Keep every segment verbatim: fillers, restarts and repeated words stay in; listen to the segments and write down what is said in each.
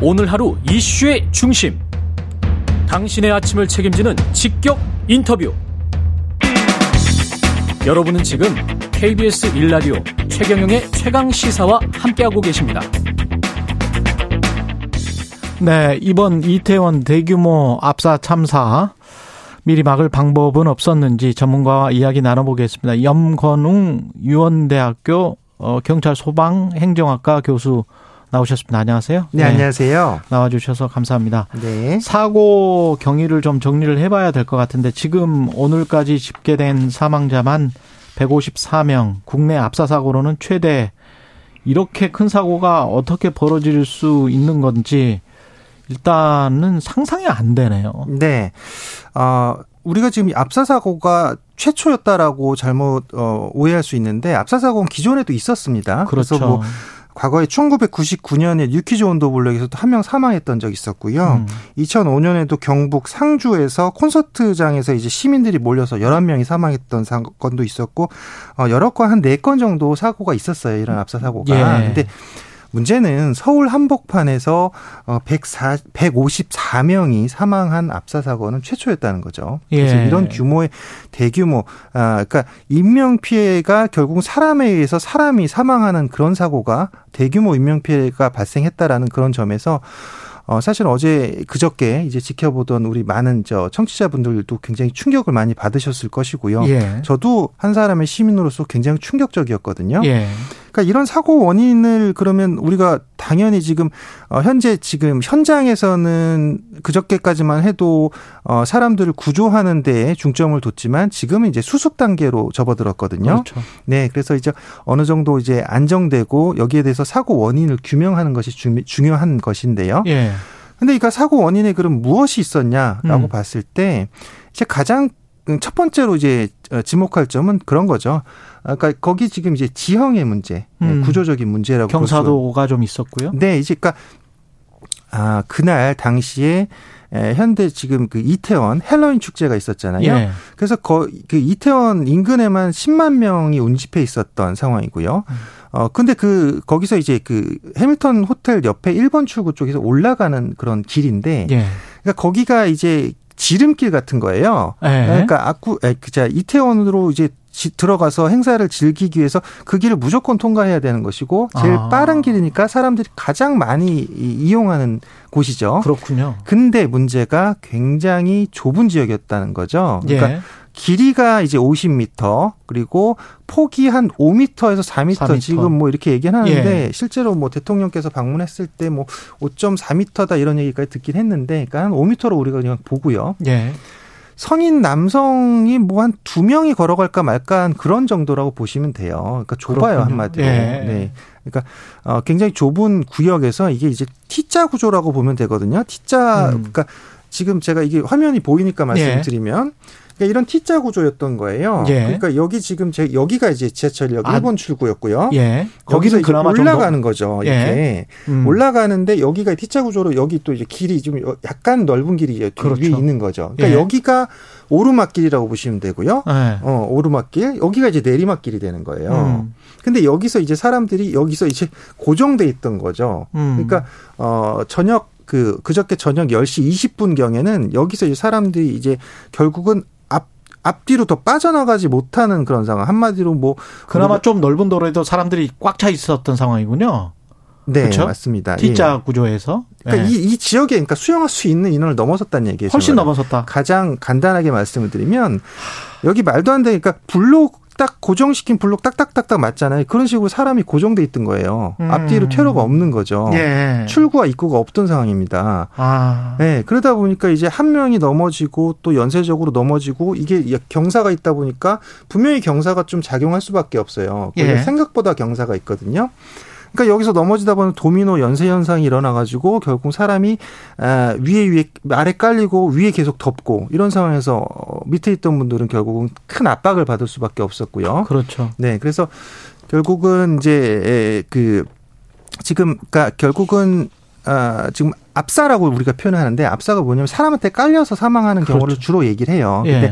오늘 하루 이슈의 중심, 당신의 아침을 책임지는 직격 인터뷰. 여러분은 지금 케이비에스 일 라디오 최경영의 최강시사와 함께하고 계십니다. 네, 이번 이태원 대규모 압사 참사 미리 막을 방법은 없었는지 전문가와 이야기 나눠보겠습니다. 염건웅 유원대학교 경찰 소방 행정학과 교수 나오셨습니다. 안녕하세요. 네, 네, 안녕하세요. 나와주셔서 감사합니다. 네. 사고 경위를 좀 정리를 해봐야 될 것 같은데, 지금 오늘까지 집계된 사망자만 백오십사 명, 국내 압사 사고로는 최대. 이렇게 큰 사고가 어떻게 벌어질 수 있는 건지 일단은 상상이 안 되네요. 네. 어, 우리가 지금 압사 사고가 최초였다라고 잘못 어, 오해할 수 있는데, 압사 사고는 기존에도 있었습니다. 그렇죠. 그래서 뭐 과거에 천구백구십구 년에 뉴키즈 온도블럭에서도 한 명 사망했던 적이 있었고요. 음. 이천오 년에도 경북 상주에서 콘서트장에서 이제 시민들이 몰려서 열한 명이 사망했던 사건도 있었고, 여러 건 한 네 건 정도 사고가 있었어요. 이런 압사 사고가. 그런데 예. 문제는 서울 한복판에서 백오십사 명이 사망한 압사 사고는 최초였다는 거죠. 그래서 예. 이런 규모의 대규모, 아, 그러니까 인명 피해가 결국 사람에 의해서 사람이 사망하는 그런 사고가, 대규모 인명 피해가 발생했다라는 그런 점에서 어, 사실 어제 그저께 이제 지켜보던 우리 많은 저 청취자분들도 굉장히 충격을 많이 받으셨을 것이고요. 예. 저도 한 사람의 시민으로서 굉장히 충격적이었거든요. 예. 그러니까 이런 사고 원인을 그러면 우리가 당연히 지금 현재 지금 현장에서는 그저께까지만 해도 사람들을 구조하는 데에 중점을 뒀지만 지금은 이제 수습 단계로 접어들었거든요. 그렇죠. 네, 그래서 이제 어느 정도 이제 안정되고 여기에 대해서 사고 원인을 규명하는 것이 중요한 것인데요. 예. 근데 그러니까 사고 원인에 그럼 무엇이 있었냐라고 음. 봤을 때 이제 가장 첫 번째로 이제 지목할 점은 그런 거죠. 그러니까 거기 지금 이제 지형의 문제, 음. 구조적인 문제라고. 경사도가 좀 있었고요. 네, 이제 그러니까 아, 그날 당시에 현대 지금 그 이태원 헬로윈 축제가 있었잖아요. 예. 그래서 그 이태원 인근에만 십만 명이 운집해 있었던 상황이고요. 음. 어, 근데 그, 거기서 이제 그 해밀턴 호텔 옆에 일 번 출구 쪽에서 올라가는 그런 길인데, 예. 그러니까 거기가 이제 지름길 같은 거예요. 예. 그러니까 아쿠, 그자 이태원으로 이제 지, 들어가서 행사를 즐기기 위해서 그 길을 무조건 통과해야 되는 것이고, 제일 아. 빠른 길이니까 사람들이 가장 많이 이용하는 곳이죠. 그렇군요. 근데 문제가 굉장히 좁은 지역이었다는 거죠. 그러니까 예. 길이가 이제 오십 미터, 그리고 폭이 한 오 미터에서 사 미터, 사 미터. 지금 뭐 이렇게 얘기는 하는데 예. 실제로 뭐 대통령께서 방문했을 때 뭐 오 점 사 미터다 이런 얘기까지 듣긴 했는데, 그러니까 한 오 미터로 우리가 그냥 보고요. 예. 성인 남성이 뭐 한 두 명이 걸어갈까 말까 한 그런 정도라고 보시면 돼요. 그러니까 좁아요. 그렇군요. 한마디로. 예. 네. 그러니까 어 굉장히 좁은 구역에서 이게 이제 T자 구조라고 보면 되거든요. T자 음. 그러니까 지금 제가 이게 화면이 보이니까 말씀드리면. 예. 그러니까 이런 T자 구조였던 거예요. 예. 그러니까 여기 지금 제 여기가 이제 지하철역 아, 일 번 출구였고요. 예. 거기서 그나마 올라가는 정도. 거죠. 이렇게. 예. 음. 올라가는데 여기가 T자 구조로 여기 또 이제 길이 좀 약간 넓은 길이 위에 그렇죠. 있는 거죠. 그러니까 예. 여기가 오르막길이라고 보시면 되고요. 예. 어, 오르막길. 여기가 이제 내리막길이 되는 거예요. 음. 근데 여기서 이제 사람들이 여기서 이제 고정돼 있던 거죠. 음. 그러니까 어, 저녁 그 그저께 저녁 열 시 이십 분 경에는 여기서 이제 사람들이 이제 결국은 앞뒤로 더 빠져나가지 못하는 그런 상황. 한마디로 뭐. 그나마 좀 넓은 도로에도 사람들이 꽉 차 있었던 상황이군요. 네, 그쵸? 맞습니다. T자 예. 구조에서. 그러니까 예. 이, 이 지역에 그러니까 수용할 수 있는 인원을 넘어섰다는 얘기예요. 훨씬 정말. 넘어섰다. 가장 간단하게 말씀을 드리면 여기 말도 안 되니까 블록 딱 고정시킨 블록 딱딱딱딱 맞잖아요. 그런 식으로 사람이 고정돼 있던 거예요. 음. 앞뒤로 퇴로가 없는 거죠. 예. 출구와 입구가 없던 상황입니다. 아. 네, 그러다 보니까 이제 한 명이 넘어지고 또 연쇄적으로 넘어지고, 이게 경사가 있다 보니까 분명히 경사가 좀 작용할 수밖에 없어요. 예. 생각보다 경사가 있거든요. 그러니까 여기서 넘어지다 보면 도미노 연쇄 현상이 일어나가지고 결국 사람이 위에 위에 아래 깔리고 위에 계속 덮고, 이런 상황에서 밑에 있던 분들은 결국은 큰 압박을 받을 수밖에 없었고요. 그렇죠. 네, 그래서 결국은 이제 그 지금 그러니까 결국은 지금 압사라고 우리가 표현하는데, 압사가 뭐냐면 사람한테 깔려서 사망하는 그렇죠. 경우를 주로 얘기를 해요. 예. 근데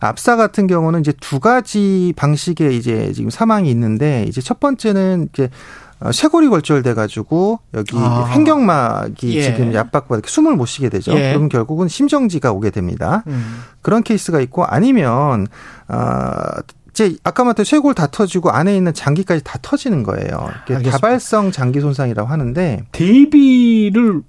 압사 같은 경우는 이제 두 가지 방식의 이제 지금 사망이 있는데, 이제 첫 번째는 이제 쇄골이 골절돼가지고 여기 아. 횡격막이 예. 지금 압박받아 숨을 못 쉬게 되죠. 예. 그럼 결국은 심정지가 오게 됩니다. 음. 그런 케이스가 있고 아니면 어, 이제 아까 말했던 쇄골 다 터지고 안에 있는 장기까지 다 터지는 거예요. 다발성 장기 손상이라고 하는데 대비를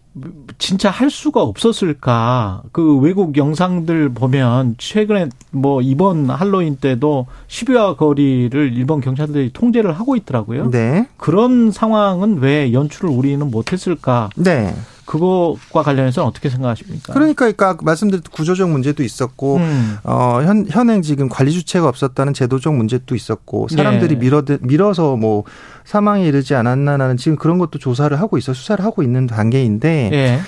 진짜 할 수가 없었을까? 그 외국 영상들 보면 최근에 뭐 이번 할로윈 때도 시부야 거리를 일본 경찰들이 통제를 하고 있더라고요. 네. 그런 상황은 왜 연출을 우리는 못했을까? 네. 그것과 관련해서는 어떻게 생각하십니까? 그러니까, 그러니까 말씀드린 구조적 문제도 있었고 음. 어, 현, 현행 지금 관리 주체가 없었다는 제도적 문제도 있었고 사람들이 네. 밀어, 밀어서 뭐 사망에 이르지 않았나라는 지금 그런 것도 조사를 하고 있어 수사를 하고 있는 단계인데 네.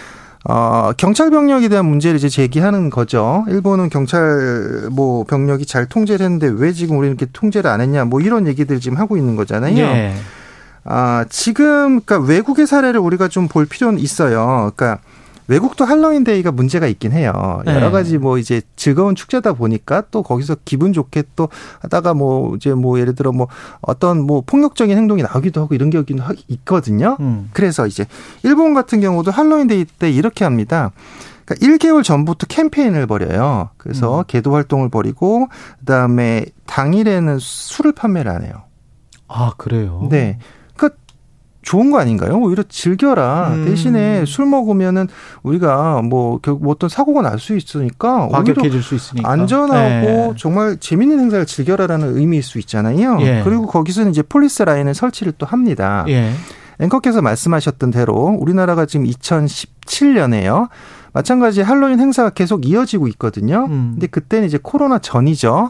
어, 경찰 병력에 대한 문제를 이제 제기하는 거죠. 일본은 경찰 뭐 병력이 잘 통제를 했는데 왜 지금 우리는 이렇게 통제를 안 했냐 뭐 이런 얘기들 지금 하고 있는 거잖아요. 네. 아, 지금, 그러니까 외국의 사례를 우리가 좀 볼 필요는 있어요. 그러니까 외국도 할로윈 데이가 문제가 있긴 해요. 여러 네. 가지 뭐 이제 즐거운 축제다 보니까 또 거기서 기분 좋게 또 하다가 뭐 이제 뭐 예를 들어 뭐 어떤 뭐 폭력적인 행동이 나오기도 하고 이런 게 있거든요. 음. 그래서 이제 일본 같은 경우도 할로윈 데이 때 이렇게 합니다. 그러니까 일 개월 전부터 캠페인을 벌여요. 그래서 음. 계도 활동을 벌이고 그다음에 당일에는 술을 판매를 안 해요. 아, 그래요? 네. 좋은 거 아닌가요? 오히려 즐겨라. 음. 대신에 술 먹으면은 우리가 뭐 어떤 사고가 날 수 있으니까 과격해질 수 있으니까 안전하고 네. 정말 재밌는 행사를 즐겨라라는 의미일 수 있잖아요. 예. 그리고 거기서는 이제 폴리스 라인을 설치를 또 합니다. 예. 앵커께서 말씀하셨던 대로 우리나라가 지금 이천십칠 년에요. 마찬가지 할로윈 행사가 계속 이어지고 있거든요. 음. 근데 그때는 이제 코로나 전이죠.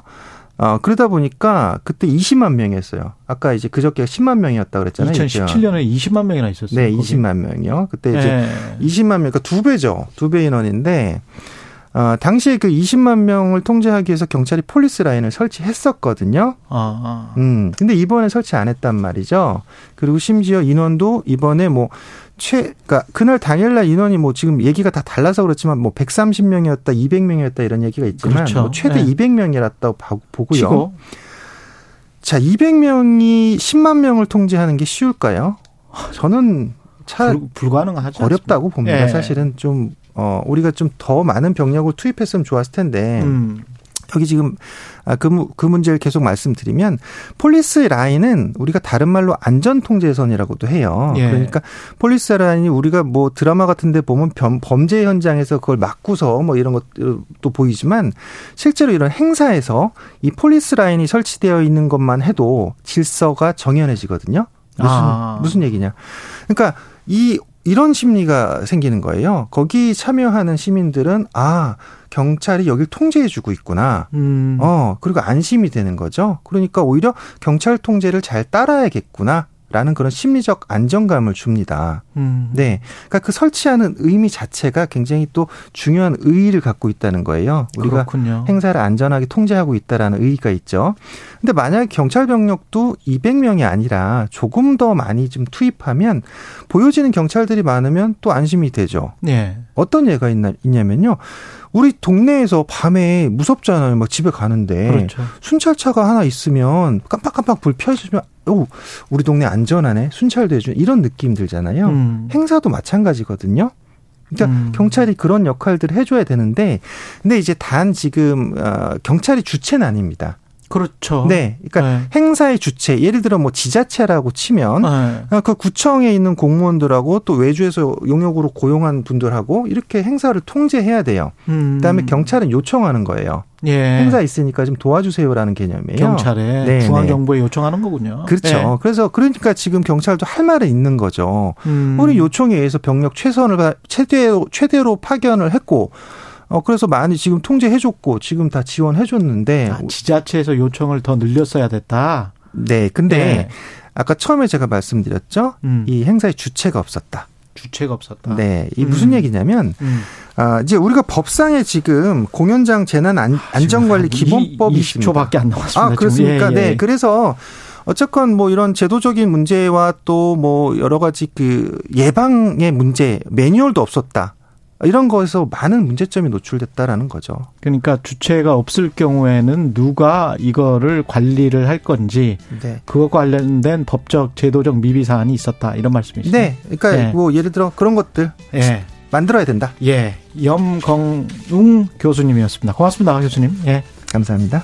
어, 그러다 보니까 그때 이십만 명이었어요. 아까 이제 그저께 십만 명이었다 그랬잖아요. 이천십칠 년에 이십만 명이나 있었어요. 네, 거기. 이십만 명이요. 그때 이제 예. 이십만 명, 그러니까 두 배죠. 두 배 인원인데, 어, 당시에 그 이십만 명을 통제하기 위해서 경찰이 폴리스 라인을 설치했었거든요. 아. 음, 근데 이번에 설치 안 했단 말이죠. 그리고 심지어 인원도 이번에 뭐, 최, 그러니까 그날 당일날 인원이 뭐 지금 얘기가 다 달라서 그렇지만 뭐 백삼십 명이었다, 이백 명이었다 이런 얘기가 있지만 그렇죠. 뭐 최대 네. 이백 명이었다고 보고요. 치고. 자, 이백 명이 십만 명을 통제하는 게 쉬울까요? 저는 차 불, 불가능하죠. 어렵다고 봅니다. 예. 사실은 좀 어, 우리가 좀 더 많은 병력을 투입했으면 좋았을 텐데. 음. 여기 지금 그, 그 문제를 계속 말씀드리면 폴리스 라인은 우리가 다른 말로 안전통제선이라고도 해요. 예. 그러니까 폴리스 라인이 우리가 뭐 드라마 같은 데 보면 범죄 현장에서 그걸 막고서 뭐 이런 것도 보이지만 실제로 이런 행사에서 이 폴리스 라인이 설치되어 있는 것만 해도 질서가 정연해지거든요. 무슨, 아. 무슨 얘기냐. 그러니까 이 이런 심리가 생기는 거예요. 거기 참여하는 시민들은 아 경찰이 여길 통제해주고 있구나. 음. 어 그리고 안심이 되는 거죠. 그러니까 오히려 경찰 통제를 잘 따라야겠구나라는 그런 심리적 안정감을 줍니다. 음. 네, 그러니까 그 설치하는 의미 자체가 굉장히 또 중요한 의의를 갖고 있다는 거예요. 우리가 그렇군요. 행사를 안전하게 통제하고 있다라는 의의가 있죠. 근데 만약 경찰 병력도 이백 명이 아니라 조금 더 많이 좀 투입하면 보여지는 경찰들이 많으면 또 안심이 되죠. 네. 어떤 예가 있나, 있냐면요. 우리 동네에서 밤에 무섭잖아요. 막 집에 가는데 그렇죠. 순찰차가 하나 있으면 깜빡깜빡 불 켜주면 오, 우리 동네 안전하네. 순찰도 해주는 이런 느낌 들잖아요. 음. 행사도 마찬가지거든요. 그러니까 음. 경찰이 그런 역할들을 해줘야 되는데 근데 이제 단 지금 경찰이 주체는 아닙니다. 그렇죠. 네. 그러니까 네. 행사의 주체, 예를 들어 뭐 지자체라고 치면 네. 그 구청에 있는 공무원들하고 또 외주에서 용역으로 고용한 분들하고 이렇게 행사를 통제해야 돼요. 음. 그다음에 경찰은 요청하는 거예요. 예. 행사 있으니까 좀 도와주세요라는 개념이에요. 경찰에 네, 중앙정부에 네. 요청하는 거군요. 그렇죠. 네. 그래서 그러니까 지금 경찰도 할 말은 있는 거죠. 음. 우리 요청에 의해서 병력 최선을 최대로 최대로 파견을 했고. 어 그래서 많이 지금 통제해줬고 지금 다 지원해줬는데 아, 지자체에서 요청을 더 늘렸어야 됐다. 네, 근데 네. 아까 처음에 제가 말씀드렸죠. 음. 이 행사의 주체가 없었다. 주체가 없었다. 네, 이 무슨 음. 얘기냐면 음. 아, 이제 우리가 법상에 지금 공연장 재난 안, 아, 안전관리 기본법이 있습니다. 이십 초밖에 안 남았습니다. 아 그렇습니까? 예, 예. 네, 그래서. 어쨌건 뭐 이런 제도적인 문제와 또 뭐 여러 가지 그 예방의 문제 매뉴얼도 없었다. 이런 거에서 많은 문제점이 노출됐다라는 거죠. 그러니까 주체가 없을 경우에는 누가 이거를 관리를 할 건지 네. 그것과 관련된 법적 제도적 미비 사안이 있었다 이런 말씀이시죠? 네. 그러니까 네. 뭐 예를 들어 그런 것들 네. 만들어야 된다. 예. 염건웅 교수님이었습니다. 고맙습니다, 교수님. 예. 감사합니다.